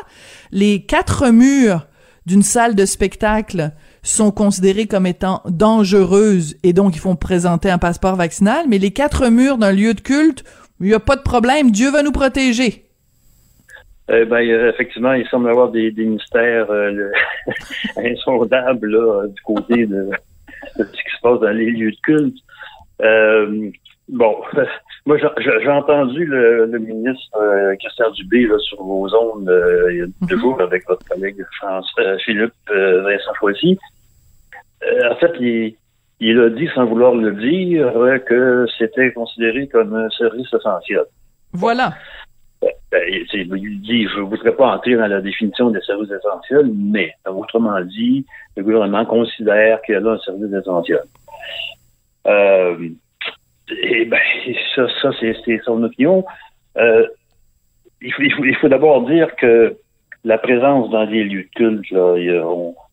les 4 murs d'une salle de spectacle sont considérés comme étant dangereuses et donc ils font présenter un passeport vaccinal, mais les 4 murs d'un lieu de culte, il n'y a pas de problème, Dieu va nous protéger. Effectivement, il semble avoir des mystères insondables là, du côté de ce qui se passe dans les lieux de culte. Moi, j'ai entendu le ministre Christian Dubé là, sur vos ondes il y a 2 jours avec votre collègue Philippe Vincent Foisy. En fait, il a dit, sans vouloir le dire, que c'était considéré comme un service essentiel. Voilà. Il dit, je ne voudrais pas entrer dans la définition des services essentiels, mais, autrement dit, le gouvernement considère qu'il y a là un service essentiel. C'est son opinion. Il faut d'abord dire que la présence dans les lieux de culte, là,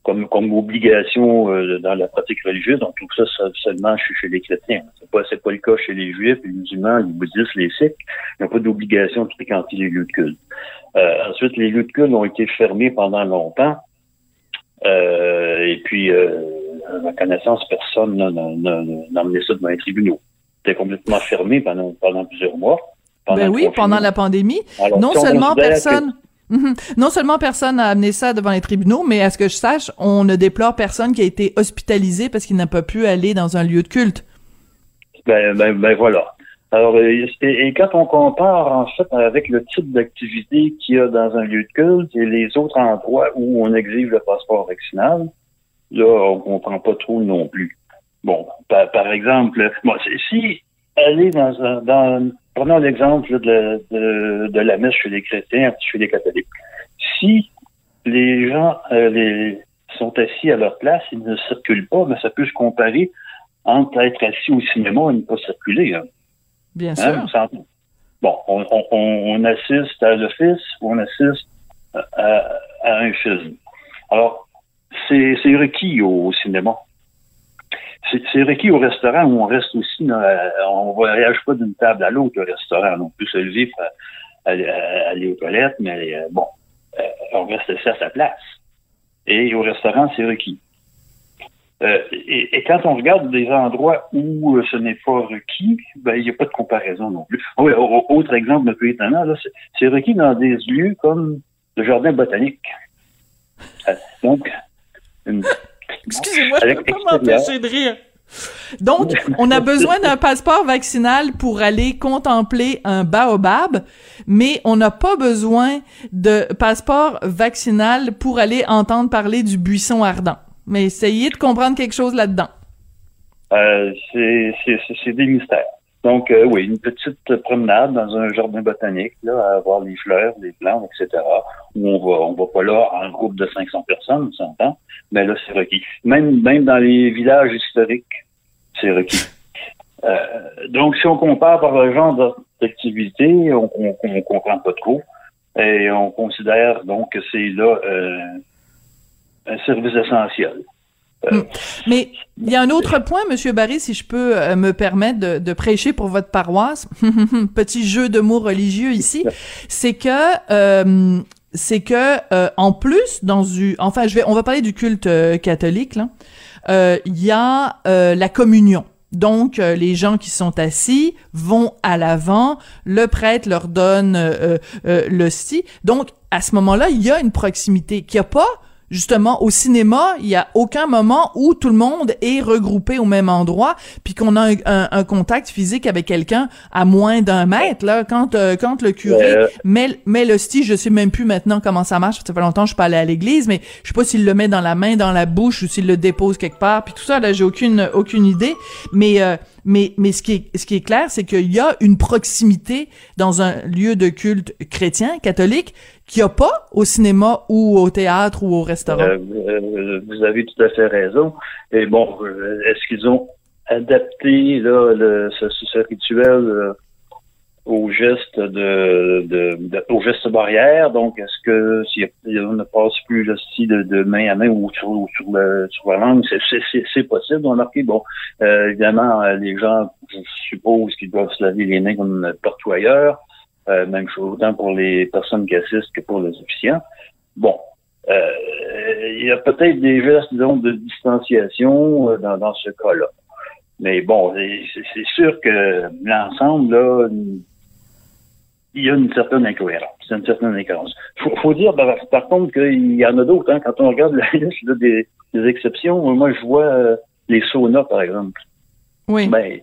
comme obligation dans la pratique religieuse, on trouve ça seulement chez les chrétiens. C'est pas le cas chez les juifs, les musulmans, les bouddhistes, les sikhs. Il n'y a pas d'obligation de fréquenter les lieux de culte. Ensuite, les lieux de culte ont été fermés pendant longtemps. À ma connaissance, personne n'a emmené ça devant les tribunaux. Complètement fermé pendant plusieurs mois. Ben oui, pendant la pandémie. Alors, non seulement personne... Non seulement personne n'a amené ça devant les tribunaux, mais à ce que je sache, on ne déplore personne qui a été hospitalisé parce qu'il n'a pas pu aller dans un lieu de culte. Ben voilà. Alors, et quand on compare, en fait, avec le type d'activité qu'il y a dans un lieu de culte et les autres endroits où on exige le passeport vaccinal, là, on comprend pas trop non plus. Bon, par exemple, bon, si aller dans prenons l'exemple de la messe chez les chrétiens, chez les catholiques. Si les gens sont assis à leur place, ils ne circulent pas, mais ça peut se comparer entre être assis au cinéma et ne pas circuler. Hein. Bien sûr. Bon, on assiste à l'office, on assiste à un film. Alors, c'est requis au cinéma. C'est requis au restaurant où on reste aussi, on voyage pas d'une table à l'autre au restaurant. On peut se lever, aller aux toilettes, mais bon, on reste assis à sa place. Et au restaurant, c'est requis. Et quand on regarde des endroits où ce n'est pas requis, ben il n'y a pas de comparaison non plus. Oui, autre exemple un peu étonnant, là, c'est requis dans des lieux comme le jardin botanique. Donc, excusez-moi, je ne peux pas m'empêcher de rire. Donc, on a besoin d'un passeport vaccinal pour aller contempler un baobab, mais on n'a pas besoin de passeport vaccinal pour aller entendre parler du buisson ardent. Mais essayez de comprendre quelque chose là-dedans. C'est des mystères. Donc, oui, une petite promenade dans un jardin botanique, là, à voir les fleurs, les plantes, etc., où on va pas là en groupe de 500 personnes, on s'entend, mais là, c'est requis. Même dans les villages historiques, c'est requis. Donc, si on compare par le genre d'activité, on comprend pas trop, et on considère, donc, que c'est là un service essentiel. Mais il y a un autre point, M. Baril, si je peux me permettre de prêcher pour votre paroisse, petit jeu de mots religieux ici, c'est que en plus on va parler du culte catholique là, il y a la communion. Donc, les gens qui sont assis vont à l'avant, le prêtre leur donne l'hostie. Donc, à ce moment-là, il y a une proximité qu'il n'y a pas justement au cinéma. Il y a aucun moment où tout le monde est regroupé au même endroit puis qu'on a un contact physique avec quelqu'un à moins d'un mètre là. Quand le curé met l'hostie, je sais même plus maintenant comment ça marche, ça fait longtemps que je suis pas allée à l'église, mais je sais pas s'il le met dans la main, dans la bouche ou s'il le dépose quelque part puis tout ça là, j'ai aucune idée, mais ce qui est clair, c'est qu'il y a une proximité dans un lieu de culte chrétien catholique qu'il n'y a pas au cinéma ou au théâtre ou au restaurant. Vous avez tout à fait raison. Et bon, est-ce qu'ils ont adapté là ce rituel au geste au geste barrière? Donc, est-ce que si on ne passe plus l'hostie de main à main ou sur la langue, c'est possible? On a remarqué, bon, évidemment, les gens, je suppose qu'ils doivent se laver les mains comme partout ailleurs. Même chose, autant pour les personnes qui assistent que pour les officiants. Bon, il y a peut-être des gestes, disons, de distanciation dans ce cas-là. Mais bon, c'est sûr que l'ensemble, là, il y a une certaine incohérence. C'est une certaine incohérence. Faut dire, par contre, qu'il y en a d'autres. Hein, quand on regarde la liste là, des exceptions, moi, je vois les saunas, par exemple. Oui. Ben,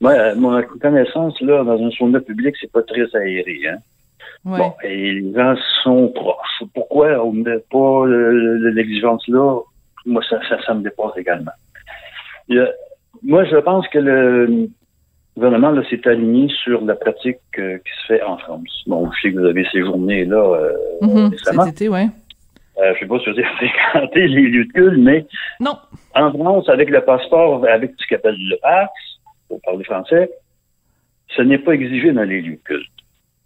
moi, à mon connaissance, là, dans un sauna public, c'est pas très aéré, hein. Ouais. Bon, et les gens sont proches. Pourquoi on ne met pas l'exigence là? Moi, ça me dépasse également. Moi, je pense que le gouvernement, là, s'est aligné sur la pratique qui se fait en France. Bon, je sais que vous avez ces journées-là, récemment. Cet été, ouais. Je sais pas si vous avez fréquenté les lieux de culte, mais. Non. En France, avec le passeport, avec ce qu'on appelle le pass, pour parler français, ce n'est pas exigé dans les lieux cultes.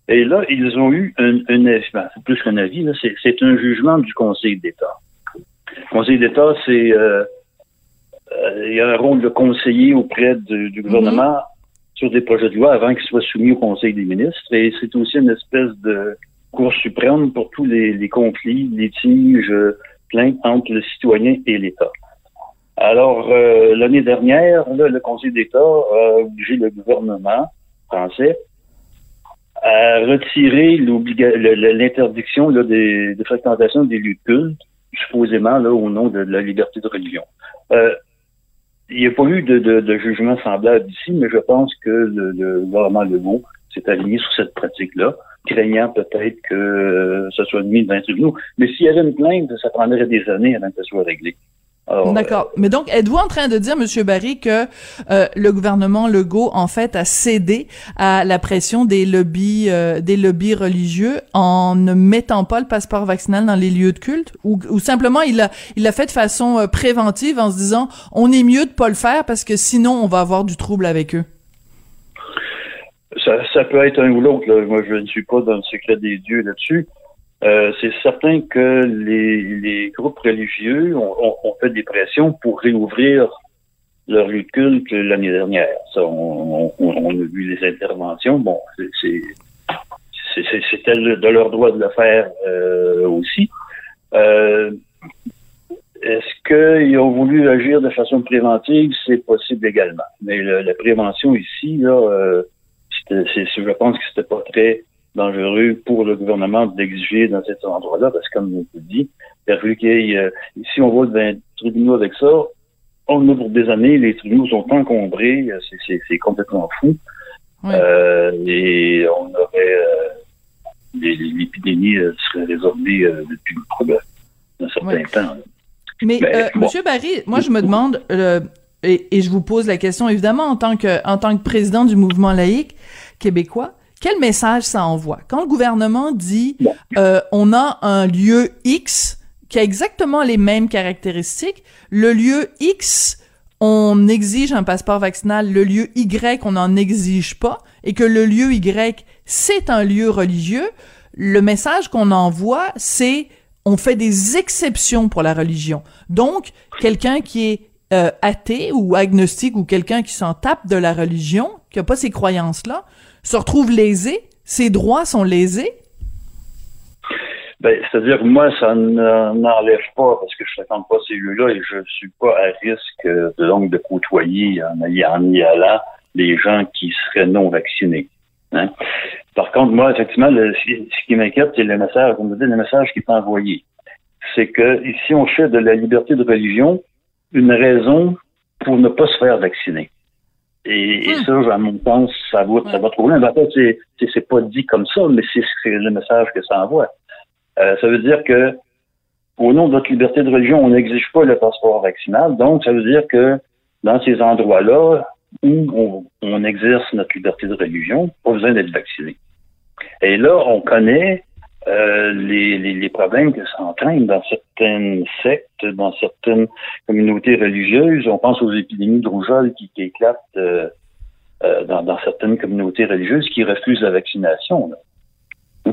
Et là, ils ont eu un avis, plus qu'un avis, là, c'est un jugement du Conseil d'État. Le Conseil d'État, c'est il y a un rôle de conseiller auprès du gouvernement sur des projets de loi avant qu'ils soient soumis au Conseil des ministres, et c'est aussi une espèce de cour suprême pour tous les conflits, litiges, plaintes entre le citoyen et l'État. Alors, l'année dernière, là, le Conseil d'État a obligé le gouvernement français à retirer l'interdiction de fréquentation des lieux de culte, supposément là, au nom de la liberté de religion. Il n'y a pas eu de jugement semblable ici, mais je pense que le gouvernement Legault s'est aligné sur cette pratique-là, craignant peut-être que ça soit mis dans les tribunaux. Mais s'il y avait une plainte, ça prendrait des années avant que ça soit réglé. D'accord. Mais donc, êtes-vous en train de dire, M. Baril, que le gouvernement Legault, en fait, a cédé à la pression des lobbies religieux en ne mettant pas le passeport vaccinal dans les lieux de culte, ou simplement il l'a fait de façon préventive en se disant, on est mieux de pas le faire parce que sinon on va avoir du trouble avec eux? Ça peut être un ou l'autre. Là. Moi, je ne suis pas dans le secret des dieux là-dessus. C'est certain que les groupes religieux ont fait des pressions pour réouvrir leur lieu de culte l'année dernière. Ça, on a vu les interventions. Bon, c'était de leur droit de le faire aussi. Est-ce qu'ils ont voulu agir de façon préventive? C'est possible également. Mais la prévention ici, là, je pense que c'était pas très dangereux pour le gouvernement d'exiger dans cet endroit-là, parce que comme je vous dis, si on va devant les tribunaux avec ça, on a pour des années, les tribunaux sont encombrés, c'est complètement fou. Oui. Et on aurait l'épidémie serait résorbée depuis un certain temps. Mais M. Baril, moi je me demande, et je vous pose la question évidemment en tant que président du Mouvement laïque québécois, quel message ça envoie? Quand le gouvernement dit on a un lieu X qui a exactement les mêmes caractéristiques, le lieu X, on exige un passeport vaccinal, le lieu Y, on n'en exige pas, et que le lieu Y, c'est un lieu religieux, le message qu'on envoie, c'est on fait des exceptions pour la religion. Donc, quelqu'un qui est athée ou agnostique ou quelqu'un qui s'en tape de la religion, qui n'a pas ces croyances-là, se retrouve lésé? Ses droits sont lésés? C'est-à-dire, moi, ça n'enlève pas, parce que je ne fréquente pas ces lieux-là et je ne suis pas à risque de côtoyer en y allant les gens qui seraient non vaccinés. Hein? Par contre, moi, effectivement, ce qui m'inquiète, c'est le message, on me dit le message qui est envoyé. C'est que ici, on fait de la liberté de religion une raison pour ne pas se faire vacciner. Et ça, à mon sens, ça va trop loin. En fait, c'est pas dit comme ça, mais c'est le message que ça envoie. Ça veut dire que, au nom de notre liberté de religion, on n'exige pas le passeport vaccinal. Donc, ça veut dire que, dans ces endroits-là, où on exerce notre liberté de religion, pas besoin d'être vacciné. Et là, on connaît les problèmes que ça entraîne dans certaines sectes, dans certaines communautés religieuses. On pense aux épidémies de rougeole qui éclatent dans certaines communautés religieuses qui refusent la vaccination là,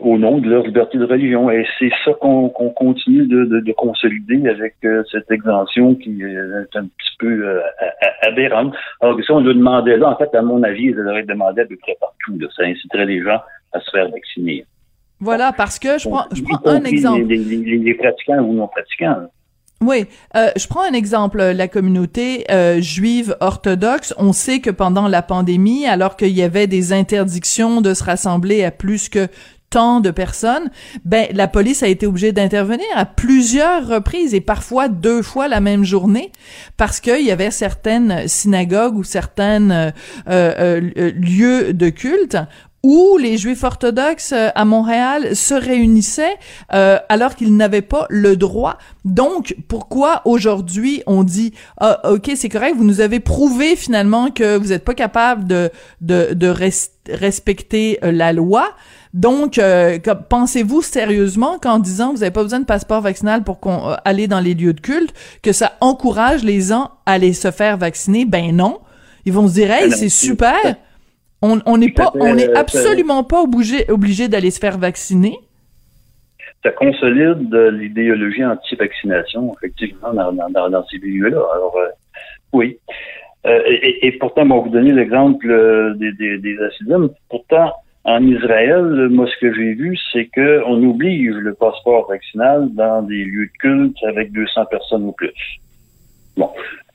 au nom de leur liberté de religion. Et c'est ça qu'on continue de consolider avec cette exemption qui est un petit peu aberrante. Alors que si on le demandait là, en fait, à mon avis, ils l'auraient demandé à peu près partout. Là. Ça inciterait les gens à se faire vacciner. Voilà, parce que je prends un exemple. Les pratiquants ou non pratiquants. Oui, je prends un exemple. La communauté juive orthodoxe, on sait que pendant la pandémie, alors qu'il y avait des interdictions de se rassembler à plus que tant de personnes, la police a été obligée d'intervenir à plusieurs reprises et parfois 2 fois la même journée parce qu'il y avait certaines synagogues ou certains lieux de culte où les Juifs orthodoxes à Montréal se réunissaient alors qu'ils n'avaient pas le droit. Donc, pourquoi aujourd'hui on dit « Ah, OK, c'est correct, vous nous avez prouvé finalement que vous n'êtes pas capable de respecter la loi. Donc, pensez-vous sérieusement qu'en disant que vous n'avez pas besoin de passeport vaccinal pour aller dans les lieux de culte, que ça encourage les gens à aller se faire vacciner? Ben non. Ils vont se dire « Hey, c'est super !» On n'est absolument pas obligé d'aller se faire vacciner. Ça consolide l'idéologie anti-vaccination, effectivement, dans ces milieux-là. Alors, oui. Et pourtant, bon, vous donnez l'exemple des assidim. Pourtant, en Israël, moi, ce que j'ai vu, c'est qu'on oblige le passeport vaccinal dans des lieux de culte avec 200 personnes ou plus. Bon.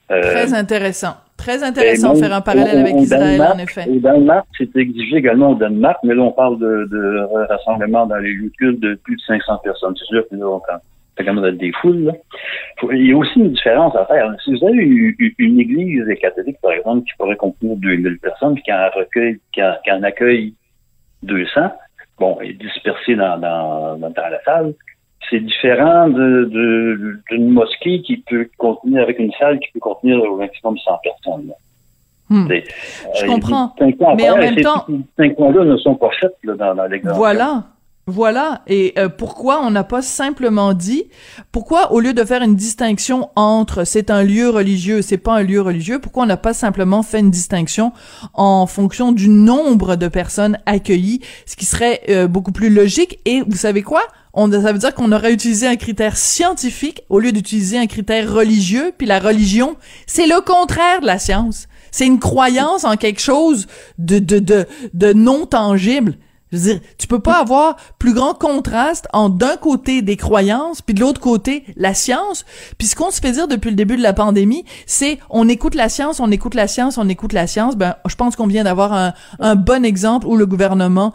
Très intéressant. Très intéressant de faire un parallèle avec Israël, en effet. Au Danemark, c'est exigé également au Danemark, mais là, on parle de rassemblements dans les lieux de culte de plus de 500 personnes. C'est sûr que là, on fait quand même des foules, là. Il y a aussi une différence à faire. Si vous avez une église catholique, par exemple, qui pourrait contenir 2000 personnes, puis qui en accueille 200, bon, et dispersée dans la salle, c'est différent d'une mosquée qui peut contenir, avec une salle qui peut contenir au maximum 100 personnes. Je comprends. Mais en même temps, ces distinctions-là ne sont pas faites là, dans l'exemple. Voilà. Et pourquoi on n'a pas simplement dit, pourquoi au lieu de faire une distinction entre c'est un lieu religieux, c'est pas un lieu religieux, pourquoi on n'a pas simplement fait une distinction en fonction du nombre de personnes accueillies, ce qui serait beaucoup plus logique. Et vous savez quoi? Ça veut dire qu'on aurait utilisé un critère scientifique au lieu d'utiliser un critère religieux, puis la religion, c'est le contraire de la science. C'est une croyance en quelque chose de non tangible. Je veux dire, tu peux pas avoir plus grand contraste en d'un côté des croyances, puis de l'autre côté la science. Puis ce qu'on se fait dire depuis le début de la pandémie, c'est on écoute la science. Ben, je pense qu'on vient d'avoir un bon exemple où le gouvernement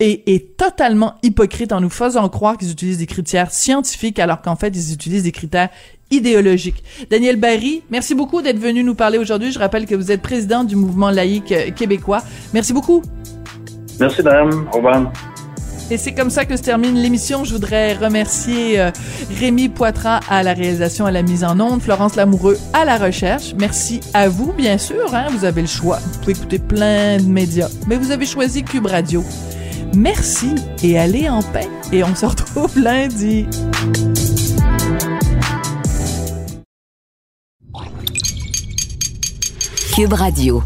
est totalement hypocrite en nous faisant croire qu'ils utilisent des critères scientifiques alors qu'en fait ils utilisent des critères idéologique. Daniel Baril, merci beaucoup d'être venu nous parler aujourd'hui. Je rappelle que vous êtes président du Mouvement laïque québécois. Merci beaucoup. Merci, madame. Au revoir. Et c'est comme ça que se termine l'émission. Je voudrais remercier Rémi Poitras à la réalisation, à la mise en onde, Florence Lamoureux à la recherche. Merci à vous, bien sûr. Hein, vous avez le choix. Vous pouvez écouter plein de médias, mais vous avez choisi QUB Radio. Merci et allez en paix. Et on se retrouve lundi. QUB Radio.